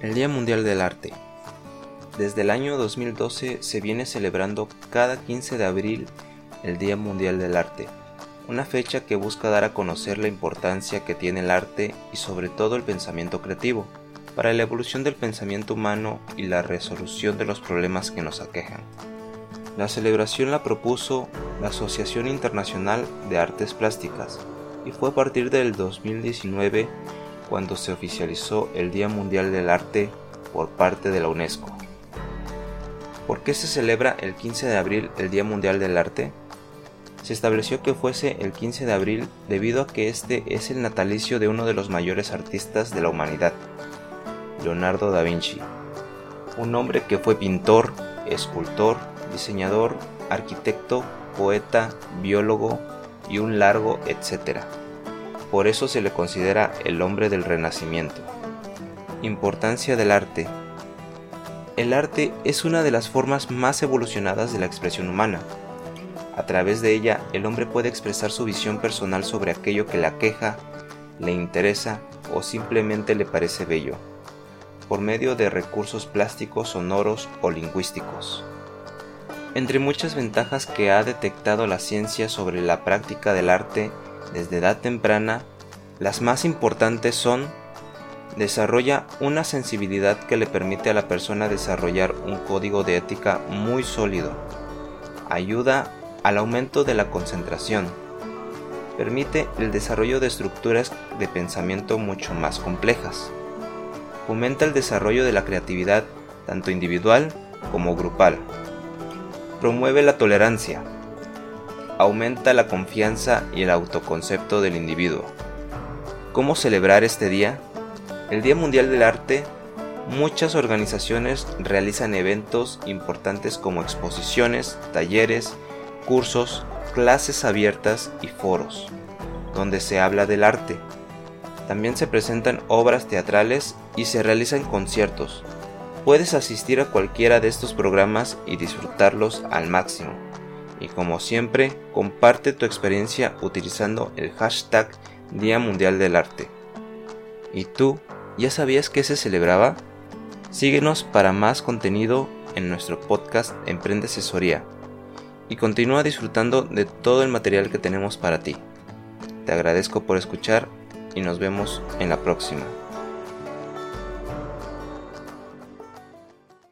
El Día Mundial del Arte. Desde el año 2012 se viene celebrando cada 15 de abril el Día Mundial del Arte, una fecha que busca dar a conocer la importancia que tiene el arte y sobre todo el pensamiento creativo, para la evolución del pensamiento humano y la resolución de los problemas que nos aquejan. La celebración la propuso la Asociación Internacional de Artes Plásticas y fue a partir del 2019 cuando se oficializó el Día Mundial del Arte por parte de la UNESCO. ¿Por qué se celebra el 15 de abril el Día Mundial del Arte? Se estableció que fuese el 15 de abril debido a que este es el natalicio de uno de los mayores artistas de la humanidad, Leonardo da Vinci, un hombre que fue pintor, escultor, diseñador, arquitecto, poeta, biólogo y un largo etcétera. Por eso se le considera el hombre del Renacimiento. Importancia del arte. El arte es una de las formas más evolucionadas de la expresión humana. A través de ella, el hombre puede expresar su visión personal sobre aquello que le aqueja, le interesa o simplemente le parece bello, por medio de recursos plásticos, sonoros o lingüísticos. Entre muchas ventajas que ha detectado la ciencia sobre la práctica del arte desde edad temprana, las más importantes son: desarrolla una sensibilidad que le permite a la persona desarrollar un código de ética muy sólido, ayuda al aumento de la concentración, permite el desarrollo de estructuras de pensamiento mucho más complejas, fomenta el desarrollo de la creatividad tanto individual como grupal, promueve la tolerancia, aumenta la confianza y el autoconcepto del individuo. ¿Cómo celebrar este día? El Día Mundial del Arte, muchas organizaciones realizan eventos importantes como exposiciones, talleres, cursos, clases abiertas y foros, donde se habla del arte. También se presentan obras teatrales y se realizan conciertos. Puedes asistir a cualquiera de estos programas y disfrutarlos al máximo. Y como siempre, comparte tu experiencia utilizando el hashtag Día Mundial del Arte. ¿Y tú, ya sabías que se celebraba? Síguenos para más contenido en nuestro podcast Emprende Asesoría y continúa disfrutando de todo el material que tenemos para ti. Te agradezco por escuchar y nos vemos en la próxima.